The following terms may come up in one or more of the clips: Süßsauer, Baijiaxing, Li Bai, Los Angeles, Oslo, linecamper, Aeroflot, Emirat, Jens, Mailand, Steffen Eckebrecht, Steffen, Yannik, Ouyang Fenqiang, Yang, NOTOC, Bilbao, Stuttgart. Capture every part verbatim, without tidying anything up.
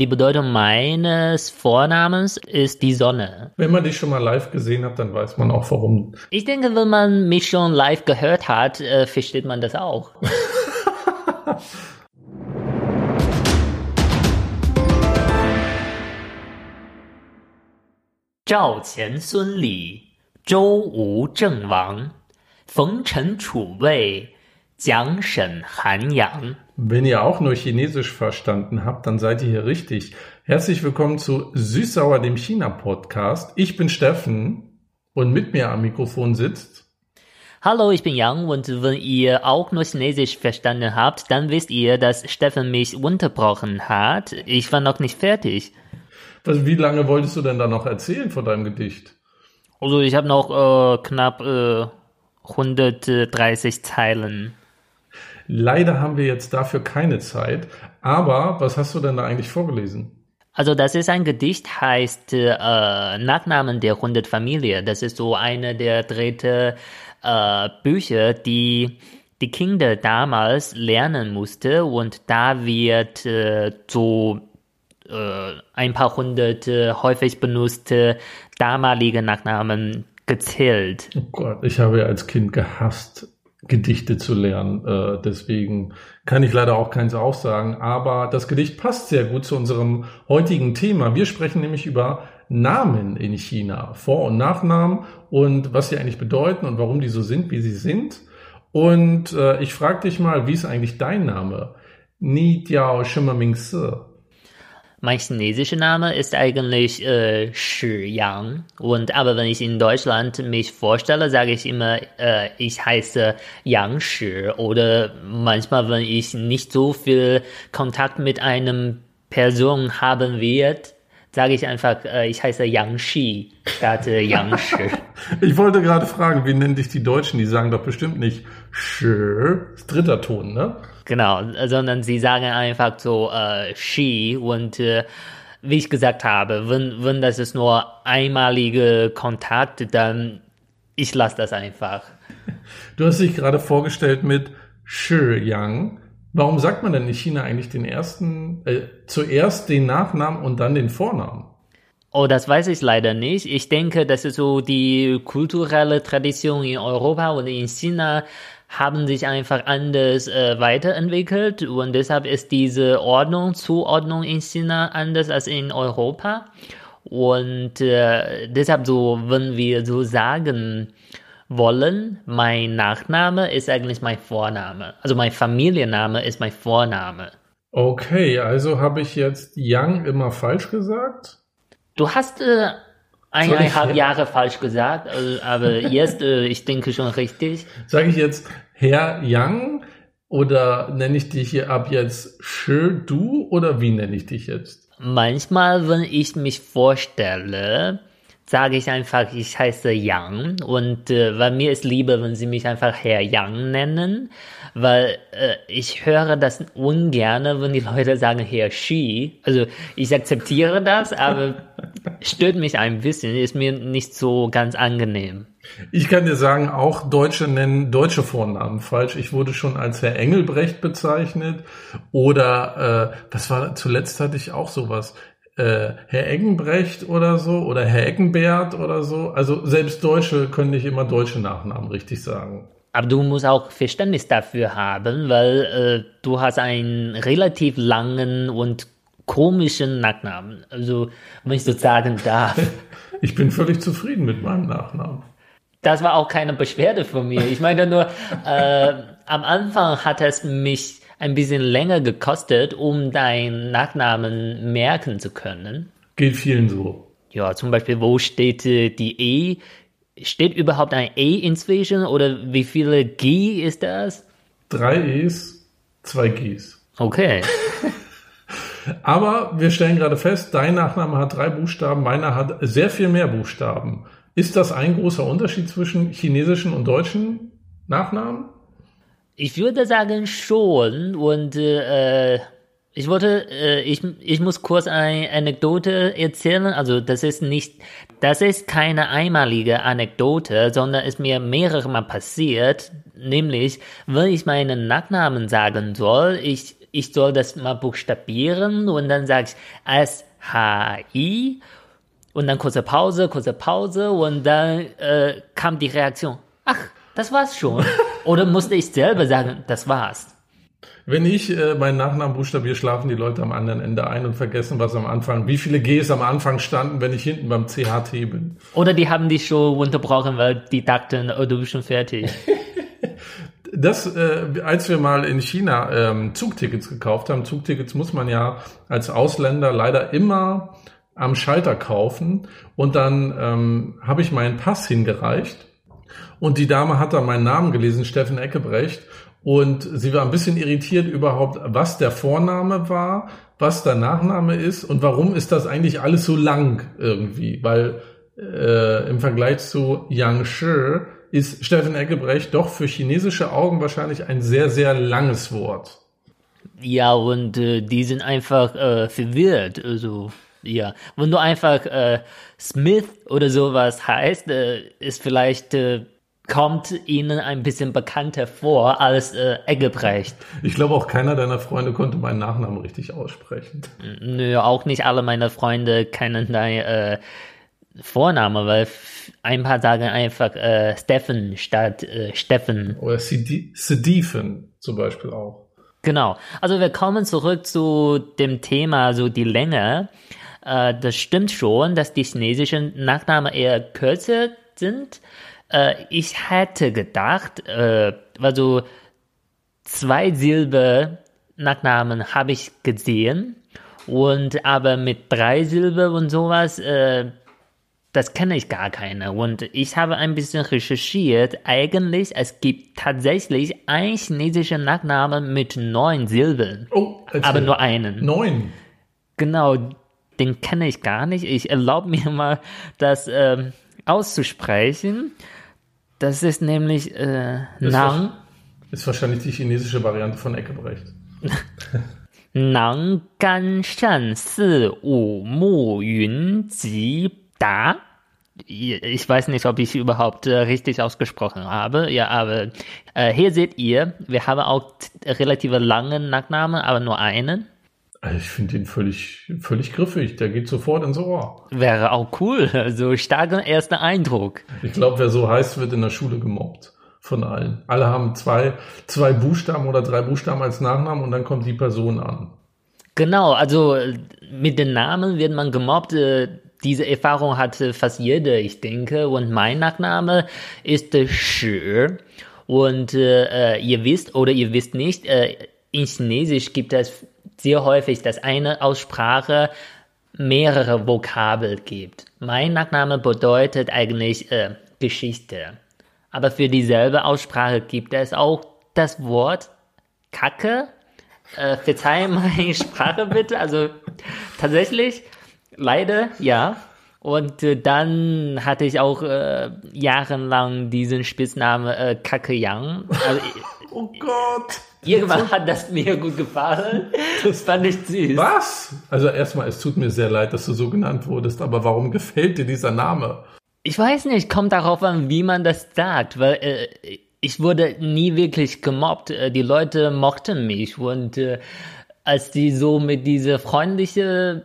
Die Bedeutung meines Vornamens ist die Sonne. Wenn man dich schon mal live gesehen hat, dann weiß man auch warum. Ich denke, wenn man mich schon live gehört hat, äh, versteht man das auch. Zhao Qian Sun Li, Zhou Wu Zheng Wang, Feng Chen Chu Wei, Jiang Shen Han Yang. Wenn ihr auch nur Chinesisch verstanden habt, dann seid ihr hier richtig. Herzlich willkommen zu Süßsauer, dem China-Podcast. Ich bin Steffen und mit mir am Mikrofon sitzt... Hallo, ich bin Yang und wenn ihr auch nur Chinesisch verstanden habt, dann wisst ihr, dass Steffen mich unterbrochen hat. Ich war noch nicht fertig. Was, wie lange wolltest du denn da noch erzählen von deinem Gedicht? Also ich habe noch äh, knapp... Äh hundertdreißig Zeilen. Leider haben wir jetzt dafür keine Zeit, aber was hast du denn da eigentlich vorgelesen? Also das ist ein Gedicht, heißt äh, Nachnamen der Hundertfamilie. Das ist so eine der dritten äh, Bücher, die die Kinder damals lernen mussten, und da wird äh, so äh, ein paar hundert äh, häufig benutzte damalige Nachnamen gezählt. Oh Gott, ich habe ja als Kind gehasst, Gedichte zu lernen. Äh, deswegen kann ich leider auch keins aufsagen. Aber das Gedicht passt sehr gut zu unserem heutigen Thema. Wir sprechen nämlich über Namen in China, Vor- und Nachnamen und was sie eigentlich bedeuten und warum die so sind, wie sie sind. Und äh, ich frage dich mal, wie ist eigentlich dein Name? Ni Diao Shimaming Se. Mein chinesischer Name ist eigentlich äh, Shi Yang, und aber wenn ich in Deutschland mich vorstelle, sage ich immer, äh, ich heiße Yang Shi, oder manchmal, wenn ich nicht so viel Kontakt mit einem Person haben wird, sage ich einfach, äh, ich heiße Yang Shi, statt äh, Yang Shi. Ich wollte gerade fragen, wie nennen dich die Deutschen? Die sagen doch bestimmt nicht Shi, dritter Ton, ne? Genau, sondern sie sagen einfach so äh, Shi, und äh, wie ich gesagt habe, wenn, wenn das ist nur einmaliger Kontakt, dann ich lasse das einfach. Du hast dich gerade vorgestellt mit Shi Yang. Warum sagt man denn in China eigentlich den ersten, äh, zuerst den Nachnamen und dann den Vornamen? Oh, das weiß ich leider nicht. Ich denke, das ist so die kulturelle Tradition in Europa und in China, haben sich einfach anders äh, weiterentwickelt, und deshalb ist diese Ordnung, Zuordnung in China anders als in Europa. Und äh, deshalb so, wenn wir so sagen wollen, mein Nachname ist eigentlich mein Vorname. Also mein Familienname ist mein Vorname. Okay, also habe ich jetzt Yang immer falsch gesagt? Du hast äh, eineinhalb Jahre falsch gesagt, also, aber jetzt, äh, ich denke schon richtig. Sage ich jetzt Herr Yang oder nenne ich dich hier ab jetzt Schön Du, oder wie nenne ich dich jetzt? Manchmal, wenn ich mich vorstelle, sage ich einfach, ich heiße Yang, und äh, weil mir ist lieber, wenn sie mich einfach Herr Yang nennen, weil äh, ich höre das ungern, wenn die Leute sagen Herr Shi. Also ich akzeptiere das, aber stört mich ein bisschen, ist mir nicht so ganz angenehm. Ich kann dir sagen, auch Deutsche nennen deutsche Vornamen falsch. Ich wurde schon als Herr Engelbrecht bezeichnet, oder äh, das war zuletzt, hatte ich auch sowas. Äh, Herr Eggenbrecht oder so, oder Herr Eggenbert oder so. Also selbst Deutsche können nicht immer deutsche Nachnamen richtig sagen. Aber du musst auch Verständnis dafür haben, weil äh, du hast einen relativ langen und komischen Nachnamen. Also, wenn ich so sagen darf. Ich bin völlig zufrieden mit meinem Nachnamen. Das war auch keine Beschwerde von mir. Ich meine nur, äh, am Anfang hat es mich ein bisschen länger gekostet, um deinen Nachnamen merken zu können. Geht vielen so. Ja, zum Beispiel, wo steht die E? Steht überhaupt ein E inzwischen? Oder wie viele G ist das? Drei E's, zwei G's. Okay. Aber wir stellen gerade fest, dein Nachname hat drei Buchstaben, meiner hat sehr viel mehr Buchstaben. Ist das ein großer Unterschied zwischen chinesischen und deutschen Nachnamen? Ich würde sagen schon, und äh, ich wollte, äh, ich ich muss kurz eine Anekdote erzählen. Also das ist nicht, das ist keine einmalige Anekdote, sondern ist mir mehrere Mal passiert. Nämlich, wenn ich meinen Nachnamen sagen soll, ich ich soll das mal buchstabieren und dann sage ich S H I und dann kurze Pause, kurze Pause und dann äh, kam die Reaktion, ach, das war's schon. Oder musste ich selber sagen, das war's. Wenn ich äh, meinen Nachnamen buchstabiere, schlafen die Leute am anderen Ende ein und vergessen, was am Anfang, wie viele Gs am Anfang standen, wenn ich hinten beim C H T bin. Oder die haben dich schon unterbrochen, weil die dachten, oh, du bist schon fertig. Das, äh, als wir mal in China ähm, Zugtickets gekauft haben, Zugtickets muss man ja als Ausländer leider immer am Schalter kaufen. Und dann ähm, habe ich meinen Pass hingereicht und die Dame hat dann meinen Namen gelesen, Steffen Eckebrecht. Und sie war ein bisschen irritiert überhaupt, was der Vorname war, was der Nachname ist und warum ist das eigentlich alles so lang irgendwie. Weil äh, im Vergleich zu Yang Shi ist Steffen Eckebrecht doch für chinesische Augen wahrscheinlich ein sehr, sehr langes Wort. Ja, und äh, die sind einfach äh, verwirrt. Also, ja. Wenn du einfach äh, Smith oder sowas heißt, äh, ist vielleicht... Äh, kommt ihnen ein bisschen bekannter vor als äh, Eckebrecht. Ich glaube, auch keiner deiner Freunde konnte meinen Nachnamen richtig aussprechen. Nö, auch nicht alle meiner Freunde kennen deinen äh, Vornamen, weil ein paar sagen einfach äh, Steffen statt äh, Steffen. Oder Steffen zum Beispiel auch. Genau. Also wir kommen zurück zu dem Thema, so die Länge. Äh, das stimmt schon, dass die chinesischen Nachnamen eher kürzer sind. Ich hätte gedacht, also zwei Silben Nachnamen habe ich gesehen, und aber mit drei Silben und sowas, das kenne ich gar keine. Und ich habe ein bisschen recherchiert. Eigentlich, es gibt tatsächlich einen chinesischen Nachnamen mit neun Silben, oh, aber nur einen. Neun? Genau, den kenne ich gar nicht. Ich erlaube mir mal, das ähm, auszusprechen. Das ist nämlich äh, Nang. Ist wahrscheinlich die chinesische Variante von Eckebrecht. Nang Gan Shan Si Wu Mu Yun Ji Da. Ich weiß nicht, ob ich überhaupt äh, richtig ausgesprochen habe. Ja, aber äh, hier seht ihr, wir haben auch relativ langen Nachnamen, aber nur einen. Ich finde den völlig, völlig griffig. Der geht sofort ins Ohr. Wäre auch cool. Also starker erster Eindruck. Ich glaube, wer so heißt, wird in der Schule gemobbt. Von allen. Alle haben zwei, zwei Buchstaben oder drei Buchstaben als Nachnamen und dann kommt die Person an. Genau. Also mit den Namen wird man gemobbt. Diese Erfahrung hatte fast jeder, ich denke. Und mein Nachname ist Shi. Und äh, ihr wisst oder ihr wisst nicht, äh, in Chinesisch gibt es sehr häufig, dass eine Aussprache mehrere Vokabel gibt. Mein Nachname bedeutet eigentlich äh, Geschichte. Aber für dieselbe Aussprache gibt es auch das Wort Kacke. Äh, verzeih meine Sprache bitte. Also tatsächlich, leider, ja. Und äh, dann hatte ich auch äh, jahrelang diesen Spitznamen äh, Kacke Yang. Also, oh Gott! Irgendwann hat das mir gut gefallen. Das fand ich süß. Was? Also erstmal, es tut mir sehr leid, dass du so genannt wurdest, aber warum gefällt dir dieser Name? Ich weiß nicht, kommt darauf an, wie man das sagt, weil äh, ich wurde nie wirklich gemobbt. Die Leute mochten mich und äh, als die so mit dieser freundlichen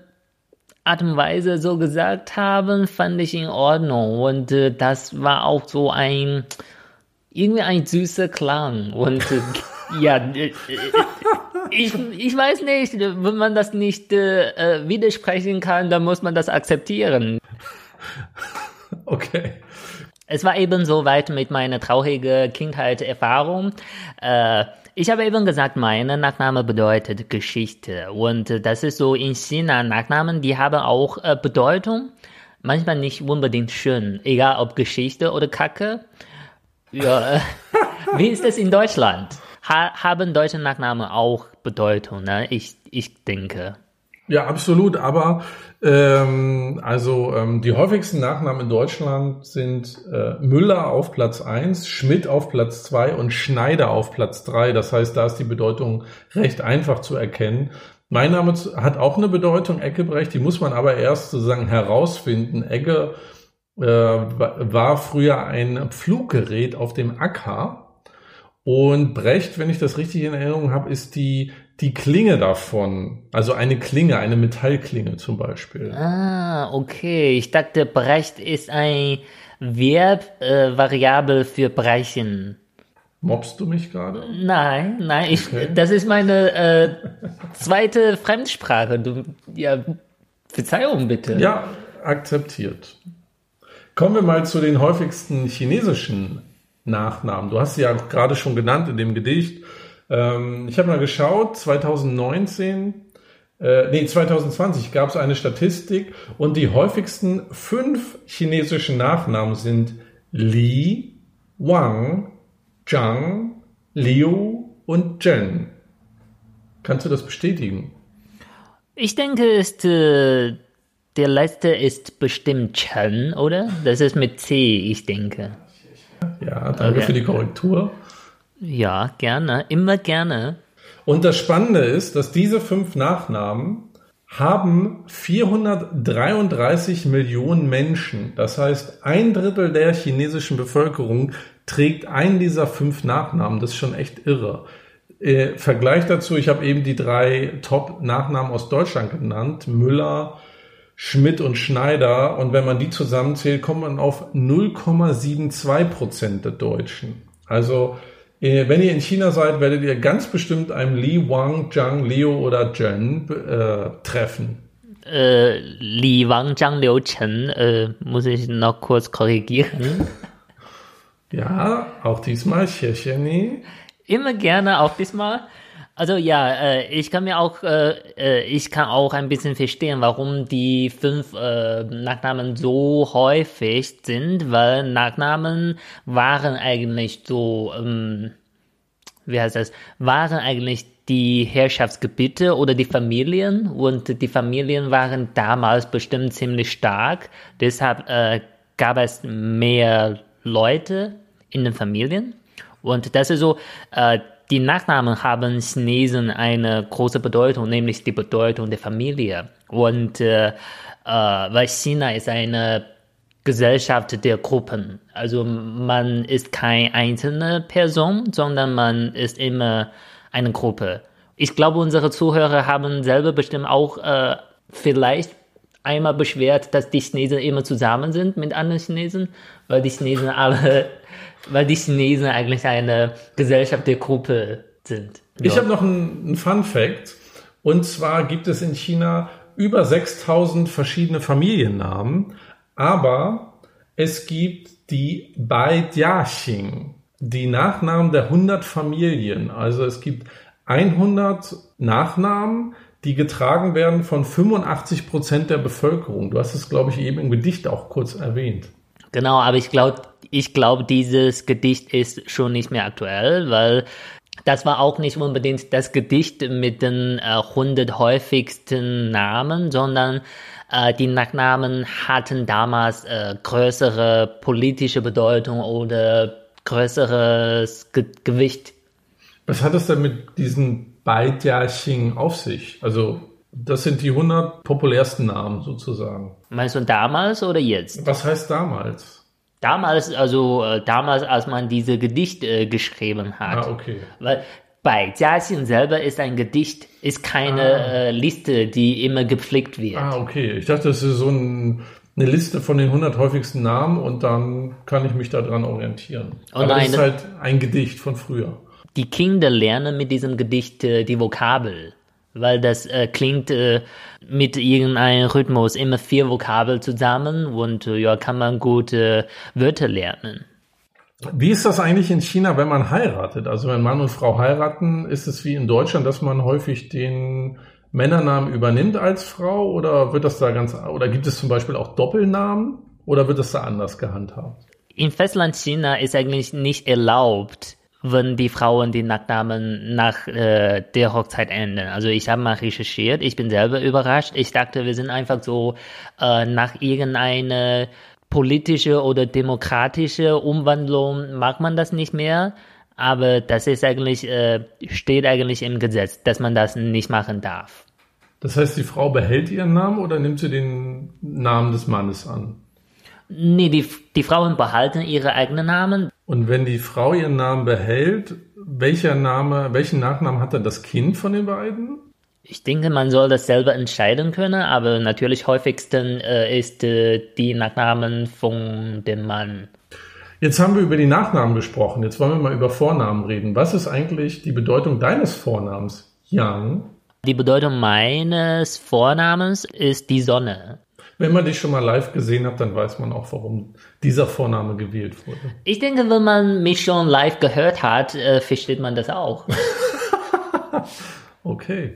Art und Weise so gesagt haben, fand ich in Ordnung und äh, das war auch so ein, irgendwie ein süßer Klang und äh, ja, ich, ich weiß nicht, wenn man das nicht äh, widersprechen kann, dann muss man das akzeptieren. Okay. Es war eben soweit mit meiner traurigen Kindheitserfahrung. Äh, ich habe eben gesagt, meine Nachname bedeutet Geschichte. Und das ist so in China, Nachnamen, die haben auch äh, Bedeutung. Manchmal nicht unbedingt schön, egal ob Geschichte oder Kacke. Ja, äh, wie ist das in Deutschland? Haben deutsche Nachnamen auch Bedeutung, ne? Ich, ich denke. Ja, absolut. Aber ähm, also ähm, die häufigsten Nachnamen in Deutschland sind äh, Müller auf Platz eins, Schmidt auf Platz zwei und Schneider auf Platz drei. Das heißt, da ist die Bedeutung recht einfach zu erkennen. Mein Name hat auch eine Bedeutung, Eckebrecht. Die muss man aber erst sozusagen herausfinden. Egge äh, war früher ein Fluggerät auf dem Acker. Und Brecht, wenn ich das richtig in Erinnerung habe, ist die die Klinge davon, also eine Klinge, eine Metallklinge zum Beispiel. Ah, okay. Ich dachte, Brecht ist ein Verb, äh, Variable für brechen. Mobst du mich gerade? Nein, nein. Ich, okay. Das ist meine äh, zweite Fremdsprache. Du, ja, Verzeihung bitte. Ja, akzeptiert. Kommen wir mal zu den häufigsten chinesischen Nachnamen. Du hast sie ja gerade schon genannt in dem Gedicht. Ich habe mal geschaut, zwanzig neunzehn, äh, nee, zwanzig zwanzig gab es eine Statistik und die häufigsten fünf chinesischen Nachnamen sind Li, Wang, Zhang, Liu und Zhen. Kannst du das bestätigen? Ich denke, ist, äh, der letzte ist bestimmt Chen, oder? Das ist mit C, ich denke. Ja, danke okay. für die Korrektur. Ja, gerne, immer gerne. Und das Spannende ist, dass diese fünf Nachnamen haben vierhundertdreiunddreißig Millionen Menschen. Das heißt, ein Drittel der chinesischen Bevölkerung trägt einen dieser fünf Nachnamen. Das ist schon echt irre. Äh, Vergleich dazu, ich habe eben die drei Top-Nachnamen aus Deutschland genannt, Müller, Schmidt und Schneider. Und wenn man die zusammenzählt, kommt man auf null Komma zweiundsiebzig Prozent der Deutschen. Also, wenn ihr in China seid, werdet ihr ganz bestimmt einem Li, Wang, Zhang, Liu oder Zhen äh, treffen. Äh, Li, Wang, Zhang, Liu, Chen, äh, muss ich noch kurz korrigieren. Ja, auch diesmal, Xie-Xie-Ni. Immer gerne, auch diesmal. Also ja, äh, ich kann mir auch, äh, ich kann auch ein bisschen verstehen, warum die fünf äh, Nachnamen so häufig sind, weil Nachnamen waren eigentlich so, ähm, wie heißt das, waren eigentlich die Herrschaftsgebiete oder die Familien und die Familien waren damals bestimmt ziemlich stark, deshalb äh, gab es mehr Leute in den Familien und das ist so, äh, die Nachnamen haben Chinesen eine große Bedeutung, nämlich die Bedeutung der Familie. Und äh, äh, weil China ist eine Gesellschaft der Gruppen. Also man ist keine einzelne Person, sondern man ist immer eine Gruppe. Ich glaube, unsere Zuhörer haben selber bestimmt auch äh, vielleicht einmal beschwert, dass die Chinesen immer zusammen sind mit anderen Chinesen, weil die Chinesen alle... Weil die Chinesen eigentlich eine Gesellschaft der Gruppe sind. Ja. Ich habe noch einen Fun-Fact. Und zwar gibt es in China über sechstausend verschiedene Familiennamen. Aber es gibt die Baijiaxing, die Nachnamen der hundert Familien. Also es gibt hundert Nachnamen, die getragen werden von fünfundachtzig Prozent der Bevölkerung. Du hast es, glaube ich, eben im Gedicht auch kurz erwähnt. Genau, aber ich glaube, ich glaube, dieses Gedicht ist schon nicht mehr aktuell, weil das war auch nicht unbedingt das Gedicht mit den äh, hundert häufigsten Namen, sondern äh, die Nachnamen hatten damals äh, größere politische Bedeutung oder größeres Ge- Gewicht. Was hat es denn mit diesen Baijiaxing auf sich? Also das sind die hundert populärsten Namen sozusagen. Meinst du damals oder jetzt? Was heißt damals? Damals, also äh, damals, als man diese Gedichte äh, geschrieben hat. Ah, okay. Weil Baijiaxing selber ist ein Gedicht, ist keine ah. äh, Liste, die immer gepflegt wird. Ah, okay. Ich dachte, das ist so ein, eine Liste von den hundert häufigsten Namen und dann kann ich mich daran orientieren. Und aber eine, das ist halt ein Gedicht von früher. Die Kinder lernen mit diesem Gedicht äh, die Vokabel, weil das äh, klingt äh, mit irgendeinem Rhythmus immer vier Vokabeln zusammen und äh, ja, kann man gut äh, Wörter lernen. Wie ist das eigentlich in China, wenn man heiratet? Also wenn Mann und Frau heiraten, ist es wie in Deutschland, dass man häufig den Männernamen übernimmt als Frau oder wird das da ganz oder gibt es zum Beispiel auch Doppelnamen oder wird das da anders gehandhabt? Im Festland China ist eigentlich nicht erlaubt, wenn die Frauen die Nachnamen nach äh, der Hochzeit ändern. Also ich habe mal recherchiert, ich bin selber überrascht. Ich dachte, wir sind einfach so äh, nach irgendeiner politische oder demokratische Umwandlung mag man das nicht mehr. Aber das ist eigentlich äh, steht eigentlich im Gesetz, dass man das nicht machen darf. Das heißt, die Frau behält ihren Namen oder nimmt sie den Namen des Mannes an? Nee, die, die Frauen behalten ihre eigenen Namen. Und wenn die Frau ihren Namen behält, Welcher Name, welchen Nachnamen hat denn das Kind von den beiden? Ich denke, man soll das selber entscheiden können, aber natürlich häufigsten äh, ist äh, die Nachnamen von dem Mann. Jetzt haben wir über die Nachnamen gesprochen, jetzt wollen wir mal über Vornamen reden. Was ist eigentlich die Bedeutung deines Vornamens, Yang? Die Bedeutung meines Vornamens ist die Sonne. Wenn man dich schon mal live gesehen hat, dann weiß man auch, warum dieser Vorname gewählt wurde. Ich denke, wenn man mich schon live gehört hat, äh, versteht man das auch. Okay.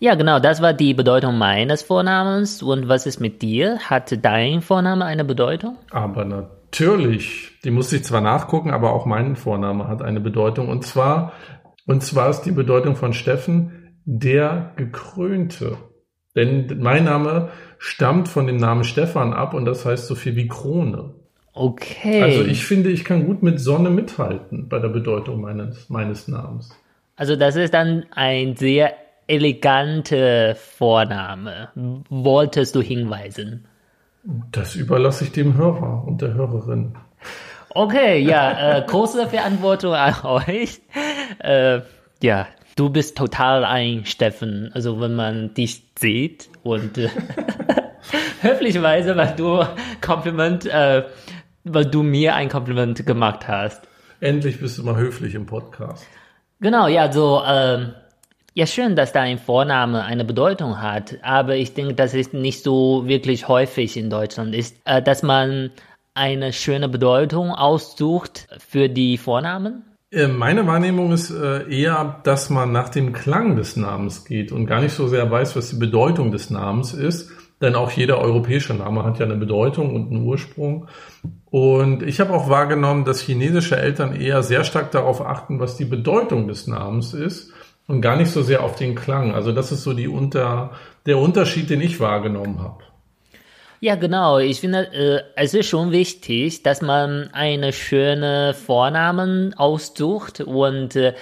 Ja, genau, das war die Bedeutung meines Vornamens. Und was ist mit dir? Hat dein Vorname eine Bedeutung? Aber natürlich. Die musste ich zwar nachgucken, aber auch mein Vorname hat eine Bedeutung. Und zwar, und zwar ist die Bedeutung von Steffen der Gekrönte. Denn mein Name stammt von dem Namen Stefan ab und das heißt so viel wie Krone. Okay. Also ich finde, ich kann gut mit Sonne mithalten bei der Bedeutung meines, meines Namens. Also das ist dann ein sehr eleganter Vorname. Wolltest du hinweisen? Das überlasse ich dem Hörer und der Hörerin. Okay, ja, äh, große Verantwortung an euch. Äh, ja. Du bist total ein Steffen, also wenn man dich sieht und äh, höflicherweise, weil du Kompliment, äh, weil du mir ein Kompliment gemacht hast. Endlich bist du mal höflich im Podcast. Genau, ja, so, äh, ja, schön, dass dein Vorname eine Bedeutung hat, aber ich denke, dass es nicht so wirklich häufig in Deutschland ist, äh, dass man eine schöne Bedeutung aussucht für die Vornamen. Meine Wahrnehmung ist eher, dass man nach dem Klang des Namens geht und gar nicht so sehr weiß, was die Bedeutung des Namens ist. Denn auch jeder europäische Name hat ja eine Bedeutung und einen Ursprung. Und ich habe auch wahrgenommen, dass chinesische Eltern eher sehr stark darauf achten, was die Bedeutung des Namens ist und gar nicht so sehr auf den Klang. Also das ist so die Unter, der Unterschied, den ich wahrgenommen habe. Ja, genau. Ich finde, äh, es ist schon wichtig, dass man eine schöne Vornamen aussucht und äh,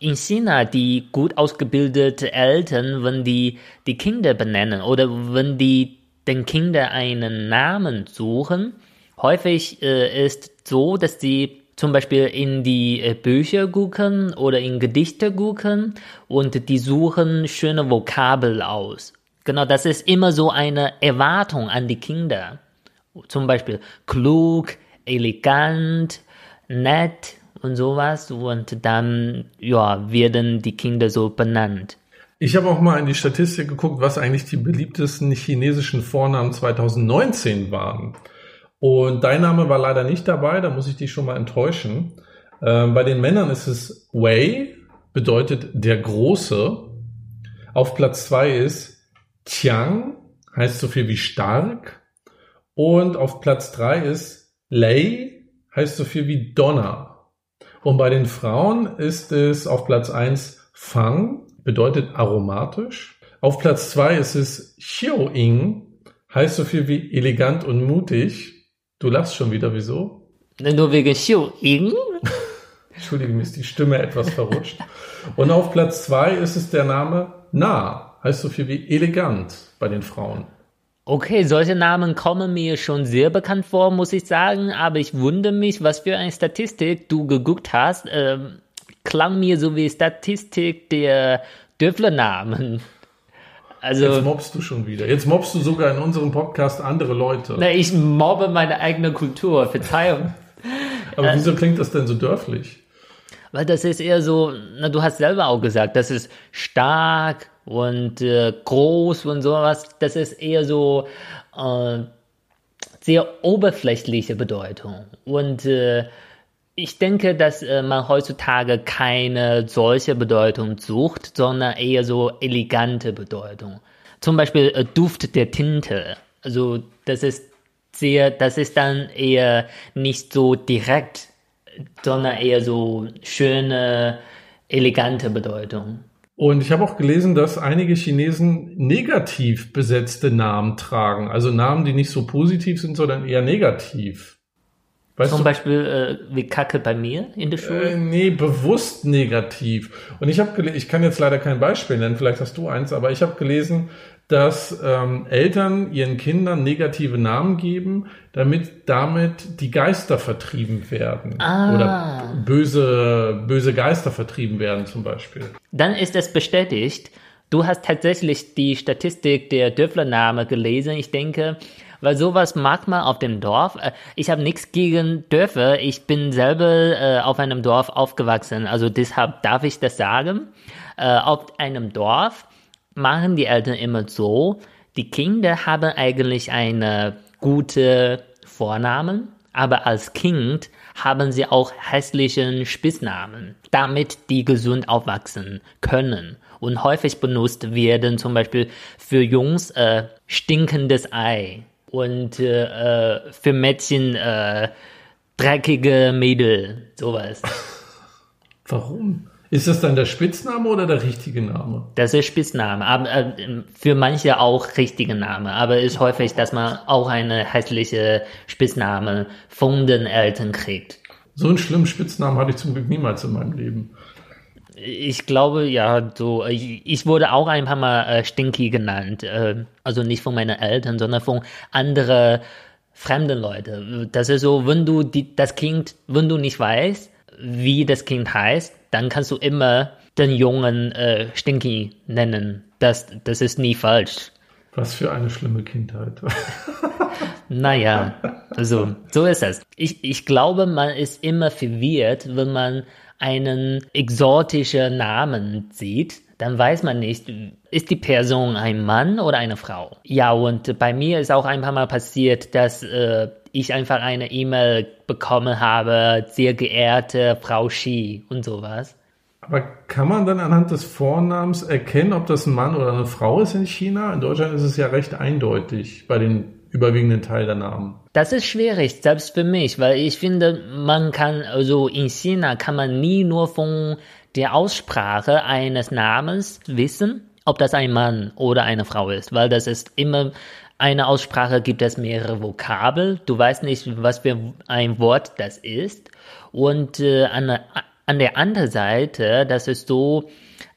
in China die gut ausgebildeten Eltern, wenn die die Kinder benennen oder wenn die den Kindern einen Namen suchen, häufig äh, ist so, dass sie zum Beispiel in die äh, Bücher gucken oder in Gedichte gucken und die suchen schöne Vokabeln aus. Genau, das ist immer so eine Erwartung an die Kinder. Zum Beispiel klug, elegant, nett und sowas. Und dann ja, werden die Kinder so benannt. Ich habe auch mal in die Statistik geguckt, was eigentlich die beliebtesten chinesischen Vornamen zwanzig neunzehn waren. Und dein Name war leider nicht dabei, da muss ich dich schon mal enttäuschen. Ähm, bei den Männern ist es Wei, bedeutet der Große. Auf Platz zwei ist Qiang, heißt so viel wie stark. Und auf Platz drei ist Lei, heißt so viel wie Donner. Und bei den Frauen ist es auf Platz eins Fang, bedeutet aromatisch. Auf Platz zwei ist es Xiaoying, heißt so viel wie elegant und mutig. Du lachst schon wieder, wieso? Nur wegen Xiaoying? Entschuldige, mir ist die Stimme etwas verrutscht. Und auf Platz zwei ist es der Name Na. Heißt so viel wie elegant bei den Frauen. Okay, solche Namen kommen mir schon sehr bekannt vor, muss ich sagen. Aber ich wundere mich, was für eine Statistik du geguckt hast. Ähm, klang mir so wie Statistik der Dörflernamen. Also, jetzt mobst du schon wieder. Jetzt mobst du sogar in unserem Podcast andere Leute. Na, ich mobbe meine eigene Kultur, Verzeihung. Aber wieso klingt das denn so dörflich? Weil das ist eher so, na, du hast selber auch gesagt, das ist stark, und äh, groß und sowas, das ist eher so äh, sehr oberflächliche Bedeutung. Und äh, ich denke, dass äh, man heutzutage keine solche Bedeutung sucht, sondern eher so elegante Bedeutung. Zum Beispiel äh, Duft der Tinte. Also das ist sehr, das ist dann eher nicht so direkt, sondern eher so schöne, elegante Bedeutung. Und ich habe auch gelesen, dass einige Chinesen negativ besetzte Namen tragen. Also Namen, die nicht so positiv sind, sondern eher negativ. Weißt Zum du? Beispiel äh, wie Kacke bei mir in der Schule? Äh, nee, bewusst negativ. Und ich habe gele- ich kann jetzt leider kein Beispiel nennen, vielleicht hast du eins, aber ich habe gelesen, dass ähm, Eltern ihren Kindern negative Namen geben, damit damit die Geister vertrieben werden. Ah. Oder böse, böse Geister vertrieben werden zum Beispiel. Dann ist es bestätigt. Du hast tatsächlich die Statistik der Dörflernamen gelesen, ich denke, weil sowas mag man auf dem Dorf. Ich habe nichts gegen Dörfer, ich bin selber äh, auf einem Dorf aufgewachsen, also deshalb darf ich das sagen. Äh, auf einem Dorf machen die Eltern immer so, die Kinder haben eigentlich einen guten Vornamen, aber als Kind haben sie auch hässlichen Spitznamen, damit die gesund aufwachsen können. Und häufig benutzt werden zum Beispiel für Jungs äh, stinkendes Ei und äh, für Mädchen äh, dreckige Mädel, sowas. Warum? Ist das dann der Spitzname oder der richtige Name? Das ist Spitzname, aber äh, für manche auch richtiger Name. Aber ist häufig, dass man auch eine hässliche Spitzname von den Eltern kriegt. So einen schlimmen Spitznamen hatte ich zum Glück niemals in meinem Leben. Ich glaube, ja, so, ich, ich wurde auch ein paar Mal äh, Stinky genannt. Äh, also nicht von meinen Eltern, sondern von anderen fremden Leuten. Das ist so, wenn du die, das Kind, wenn du nicht weißt, wie das Kind heißt, dann kannst du immer den Jungen äh, Stinky nennen. Das, das ist nie falsch. Was für eine schlimme Kindheit. Naja, also, so ist es. Ich, ich glaube, man ist immer verwirrt, wenn man einen exotischen Namen sieht, dann weiß man nicht, ist die Person ein Mann oder eine Frau? Ja, und bei mir ist auch ein paar Mal passiert, dass äh, ich einfach eine E-Mail bekommen habe, sehr geehrte Frau Xi und sowas. Aber kann man dann anhand des Vornamens erkennen, ob das ein Mann oder eine Frau ist in China? In Deutschland ist es ja recht eindeutig bei den überwiegenden Teil der Namen. Das ist schwierig, selbst für mich, weil ich finde, man kann, also in China kann man nie nur von der Aussprache eines Namens wissen, ob das ein Mann oder eine Frau ist, weil das ist immer eine Aussprache, gibt es mehrere Vokabel, du weißt nicht, was für ein Wort das ist. Und äh, an, der, an der anderen Seite, das ist so,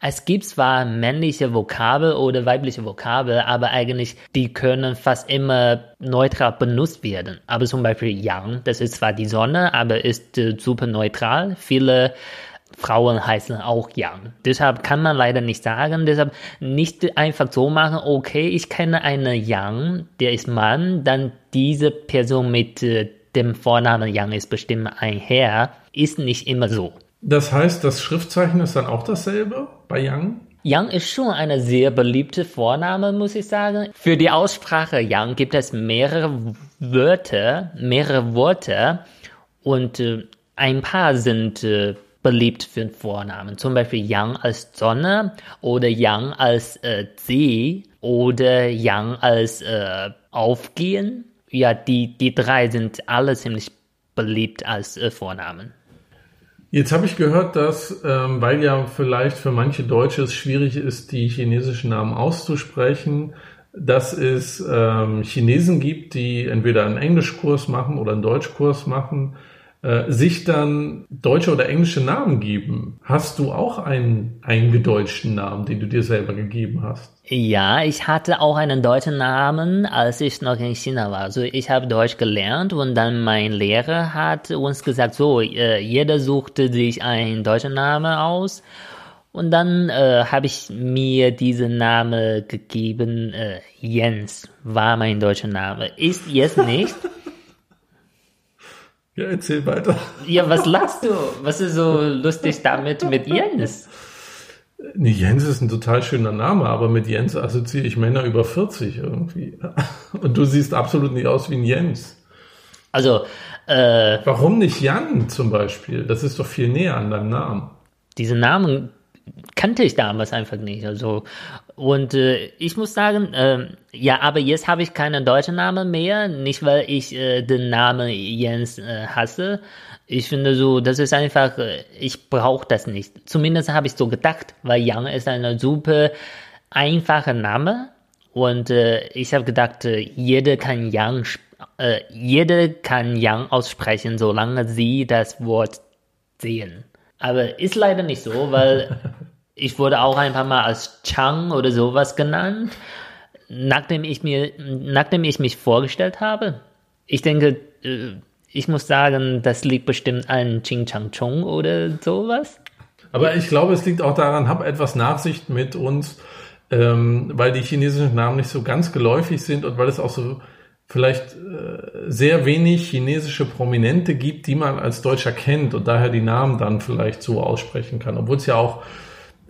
es gibt zwar männliche Vokabel oder weibliche Vokabel, aber eigentlich, die können fast immer neutral benutzt werden. Aber zum Beispiel Yang, das ist zwar die Sonne, aber ist äh, super neutral. Viele Frauen heißen auch Yang. Deshalb kann man leider nicht sagen, deshalb nicht einfach so machen, okay, ich kenne eine Yang, der ist Mann, dann diese Person mit äh, dem Vornamen Yang ist bestimmt ein Herr, ist nicht immer so. Das heißt, das Schriftzeichen ist dann auch dasselbe bei Yang? Yang ist schon eine sehr beliebte Vorname, muss ich sagen. Für die Aussprache Yang gibt es mehrere Wörter, mehrere Wörter und äh, ein paar sind äh, beliebt für Vornamen. Zum Beispiel Yang als Sonne oder Yang als äh, See oder Yang als äh, Aufgehen. Ja, die, die drei sind alle ziemlich beliebt als äh, Vornamen. Jetzt habe ich gehört, dass, ähm, weil ja vielleicht für manche Deutsche es schwierig ist, die chinesischen Namen auszusprechen, dass es ähm, Chinesen gibt, die entweder einen Englischkurs machen oder einen Deutschkurs machen, äh, sich dann deutsche oder englische Namen geben. Hast du auch einen eingedeutschten Namen, den du dir selber gegeben hast? Ja, ich hatte auch einen deutschen Namen, als ich noch in China war. Also ich habe Deutsch gelernt und dann mein Lehrer hat uns gesagt, so, jeder suchte sich einen deutschen Namen aus. Und dann äh, habe ich mir diesen Namen gegeben, äh, Jens war mein deutscher Name. Ist jetzt nicht. Ja, erzähl weiter. Ja, was lachst du? Was ist so lustig damit mit Jens? Nee, Jens ist ein total schöner Name, aber mit Jens assoziiere ich Männer über vierzig irgendwie. Und du siehst absolut nicht aus wie ein Jens. Also, äh... Warum nicht Jan zum Beispiel? Das ist doch viel näher an deinem Namen. Diesen Namen kannte ich damals einfach nicht. Also, und äh, ich muss sagen, äh, ja, aber jetzt habe ich keinen deutschen Namen mehr. Nicht, weil ich äh, den Namen Jens äh, hasse. Ich finde so, das ist einfach, ich brauche das nicht. Zumindest habe ich so gedacht, weil Yang ist ein super einfacher Name. Und äh, ich habe gedacht, jeder kann Yang, äh, jeder kann Yang aussprechen, solange sie das Wort sehen. Aber ist leider nicht so, weil ich wurde auch ein paar Mal als Chang oder sowas genannt. nachdem ich mir, nachdem ich mich vorgestellt habe, ich denke, ich muss sagen, das liegt bestimmt an Ching Chang Chung oder sowas. Aber ich glaube, es liegt auch daran, hab etwas Nachsicht mit uns, ähm, weil die chinesischen Namen nicht so ganz geläufig sind und weil es auch so vielleicht äh, sehr wenig chinesische Prominente gibt, die man als Deutscher kennt und daher die Namen dann vielleicht so aussprechen kann. Obwohl es ja auch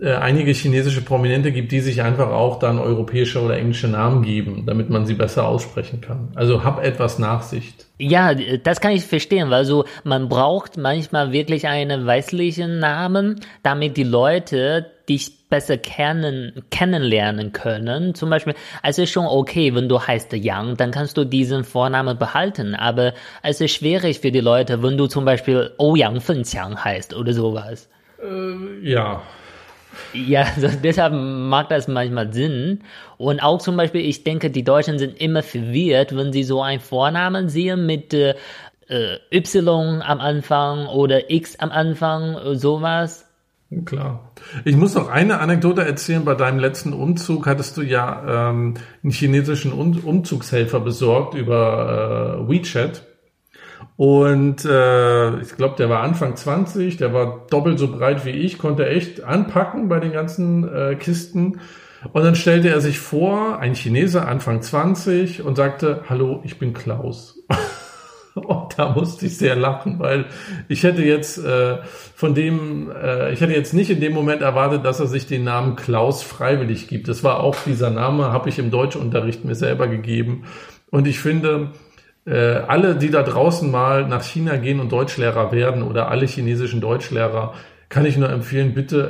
äh, einige chinesische Prominente gibt, die sich einfach auch dann europäische oder englische Namen geben, damit man sie besser aussprechen kann. Also hab etwas Nachsicht. Ja, das kann ich verstehen, weil so man braucht manchmal wirklich einen weißlichen Namen, damit die Leute dich besser kennen, kennenlernen können. Zum Beispiel, es ist schon okay, wenn du heißt Yang, dann kannst du diesen Vornamen behalten, aber es ist schwierig für die Leute, wenn du zum Beispiel Ouyang Fenqiang heißt oder sowas. Äh, ja. Ja, also deshalb macht das manchmal Sinn. Und auch zum Beispiel, ich denke, die Deutschen sind immer verwirrt, wenn sie so einen Vornamen sehen mit äh, Y am Anfang oder X am Anfang, sowas. Klar. Ich muss noch eine Anekdote erzählen. Bei deinem letzten Umzug hattest du ja ähm, einen chinesischen um- Umzugshelfer besorgt über äh, WeChat. Und äh, ich glaube, der war Anfang zwanzig, der war doppelt so breit wie ich, konnte echt anpacken bei den ganzen äh, Kisten. Und dann stellte er sich vor, ein Chinese, Anfang zwanzig, und sagte, hallo, ich bin Klaus. Und da musste ich sehr lachen, weil ich hätte jetzt äh, von dem, äh, ich hätte jetzt nicht in dem Moment erwartet, dass er sich den Namen Klaus freiwillig gibt. Das war auch dieser Name, habe ich im Deutschunterricht mir selber gegeben. Und ich finde, Äh, alle, die da draußen mal nach China gehen und Deutschlehrer werden oder alle chinesischen Deutschlehrer, kann ich nur empfehlen, bitte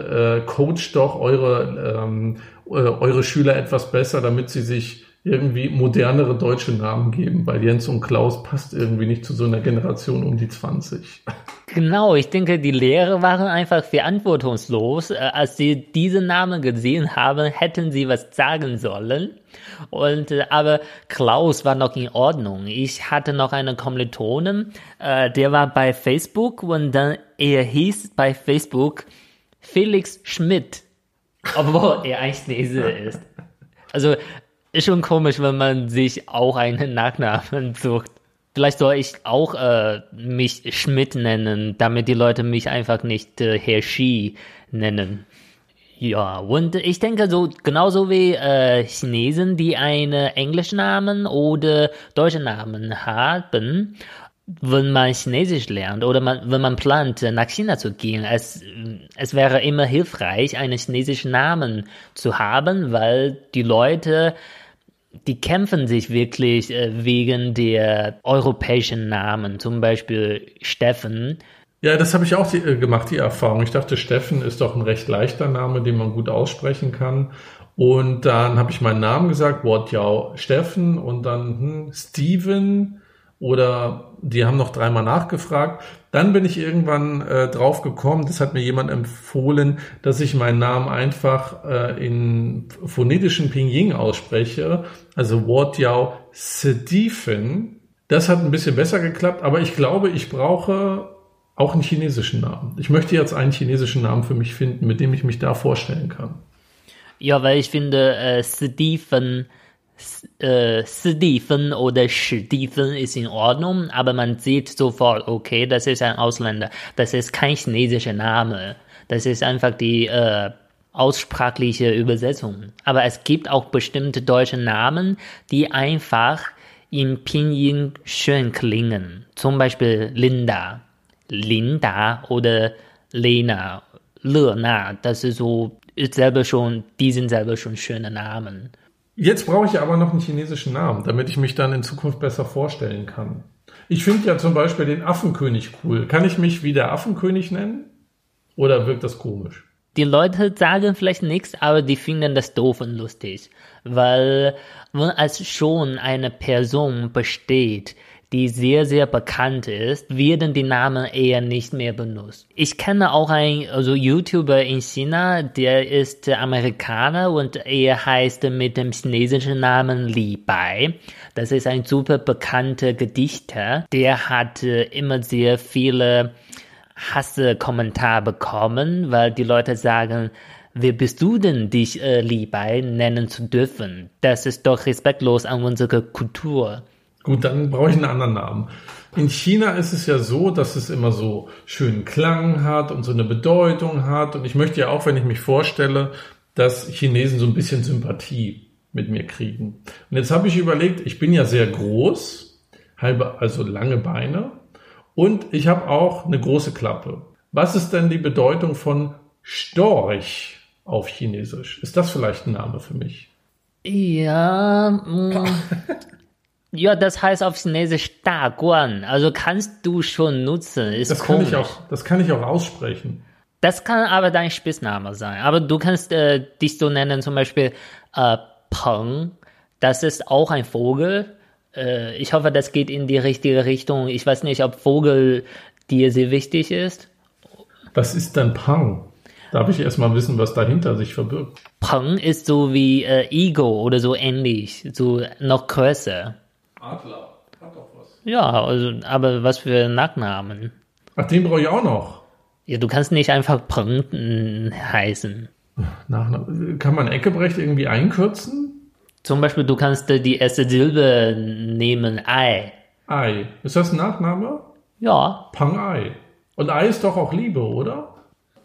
äh, coacht doch eure, ähm, äh, eure Schüler etwas besser, damit sie sich irgendwie modernere deutsche Namen geben, weil Jens und Klaus passt irgendwie nicht zu so einer Generation um die zwanzig. Genau, ich denke, die Lehrer waren einfach verantwortungslos. Als sie diesen Namen gesehen haben, hätten sie was sagen sollen. Und aber Klaus war noch in Ordnung. Ich hatte noch einen Kommilitonen, der war bei Facebook und dann er hieß bei Facebook Felix Schmidt, obwohl er ein Chinese ist. Also ist schon komisch, wenn man sich auch einen Nachnamen sucht. Vielleicht soll ich auch äh, mich Schmidt nennen, damit die Leute mich einfach nicht äh, Herr Xi nennen. Ja, und ich denke, so genauso wie äh, Chinesen, die einen englischen Namen oder deutschen Namen haben, wenn man Chinesisch lernt oder man, wenn man plant, nach China zu gehen, es, es wäre immer hilfreich, einen chinesischen Namen zu haben, weil die Leute... Die kämpfen sich wirklich wegen der europäischen Namen, zum Beispiel Steffen. Ja, das habe ich auch die, gemacht, die Erfahrung. Ich dachte, Steffen ist doch ein recht leichter Name, den man gut aussprechen kann. Und dann habe ich meinen Namen gesagt, Wortjau, Steffen und dann hm, Steven oder die haben noch dreimal nachgefragt. Dann bin ich irgendwann äh, drauf gekommen, das hat mir jemand empfohlen, dass ich meinen Namen einfach äh, in phonetischen Pinyin ausspreche, also Wortjau Steffen. Das hat ein bisschen besser geklappt, aber ich glaube, ich brauche auch einen chinesischen Namen. Ich möchte jetzt einen chinesischen Namen für mich finden, mit dem ich mich da vorstellen kann. Ja, weil ich finde, äh, Steffen... Steffen oder Steffen ist in Ordnung, aber man sieht sofort, okay, das ist ein Ausländer, das ist kein chinesischer Name, das ist einfach die äh, aussprachliche Übersetzung. Aber es gibt auch bestimmte deutsche Namen, die einfach in Pinyin schön klingen, zum Beispiel Linda, Linda oder Lena, Lena, das ist so, ist selber schon, die sind selber schon schöne Namen. Jetzt brauche ich aber noch einen chinesischen Namen, damit ich mich dann in Zukunft besser vorstellen kann. Ich finde ja zum Beispiel den Affenkönig cool. Kann ich mich wie der Affenkönig nennen? Oder wirkt das komisch? Die Leute sagen vielleicht nichts, aber die finden das doof und lustig. Weil wenn es schon eine Person besteht, die sehr, sehr bekannt ist, werden die Namen eher nicht mehr benutzt. Ich kenne auch einen also YouTuber in China, der ist Amerikaner und er heißt mit dem chinesischen Namen Li Bai. Das ist ein super bekannter Gedichter. Der hat immer sehr viele Hasskommentare bekommen, weil die Leute sagen, wer bist du denn, dich äh, Li Bai nennen zu dürfen? Das ist doch respektlos an unsere Kultur. Gut, dann brauche ich einen anderen Namen. In China ist es ja so, dass es immer so schönen Klang hat und so eine Bedeutung hat. Und ich möchte ja auch, wenn ich mich vorstelle, dass Chinesen so ein bisschen Sympathie mit mir kriegen. Und jetzt habe ich überlegt, ich bin ja sehr groß, halbe, also lange Beine, und ich habe auch eine große Klappe. Was ist denn die Bedeutung von Storch auf Chinesisch? Ist das vielleicht ein Name für mich? Ja, mm, ja, das heißt auf Chinesisch Da Guan. Also kannst du schon nutzen. Ist das, kann ich auch, das kann ich auch aussprechen. Das kann aber dein Spitzname sein. Aber du kannst äh, dich so nennen, zum Beispiel äh, Peng. Das ist auch ein Vogel. Äh, ich hoffe, das geht in die richtige Richtung. Ich weiß nicht, ob Vogel dir sehr wichtig ist. Was ist denn Peng? Darf ich erstmal wissen, was dahinter sich verbirgt? Peng ist so wie äh, Ego oder so ähnlich. So noch größer. Adler. Hat doch was. Ja, also, aber was für Nachnamen. Ach, den brauche ich auch noch. Ja, du kannst nicht einfach Peng heißen. Nachname. Kann man Eckebrecht irgendwie einkürzen? Zum Beispiel, du kannst die erste Silbe nehmen, Ei. Ei. Ist das ein Nachname? Ja. Peng Ei. Und Ei ist doch auch Liebe, oder?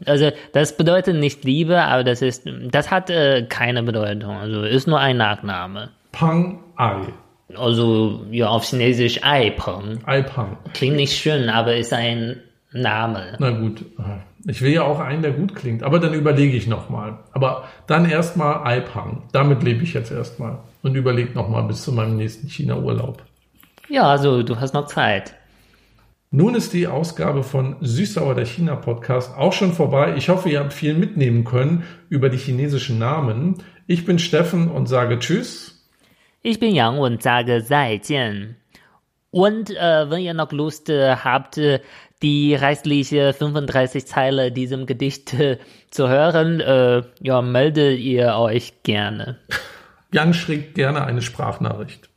Also, das bedeutet nicht Liebe, aber das ist, das hat äh, keine Bedeutung. Also, ist nur ein Nachname. Peng Ei. Also, ja, auf Chinesisch Ei Peng. Ei Peng. Klingt nicht schön, aber ist ein Name. Na gut, ich will ja auch einen, der gut klingt, aber dann überlege ich nochmal. Aber dann erstmal Alpang. Damit lebe ich jetzt erstmal und überlege nochmal bis zu meinem nächsten China-Urlaub. Ja, also du hast noch Zeit. Nun ist die Ausgabe von Süßsauer, der China-Podcast, auch schon vorbei. Ich hoffe, ihr habt viel mitnehmen können über die chinesischen Namen. Ich bin Steffen und sage Tschüss. Ich bin Yang und sage Zaijian. Und äh, wenn ihr noch Lust äh, habt, die restliche fünfunddreißig Zeile diesem Gedicht äh, zu hören, äh, ja, meldet ihr euch gerne. Yang schickt gerne eine Sprachnachricht.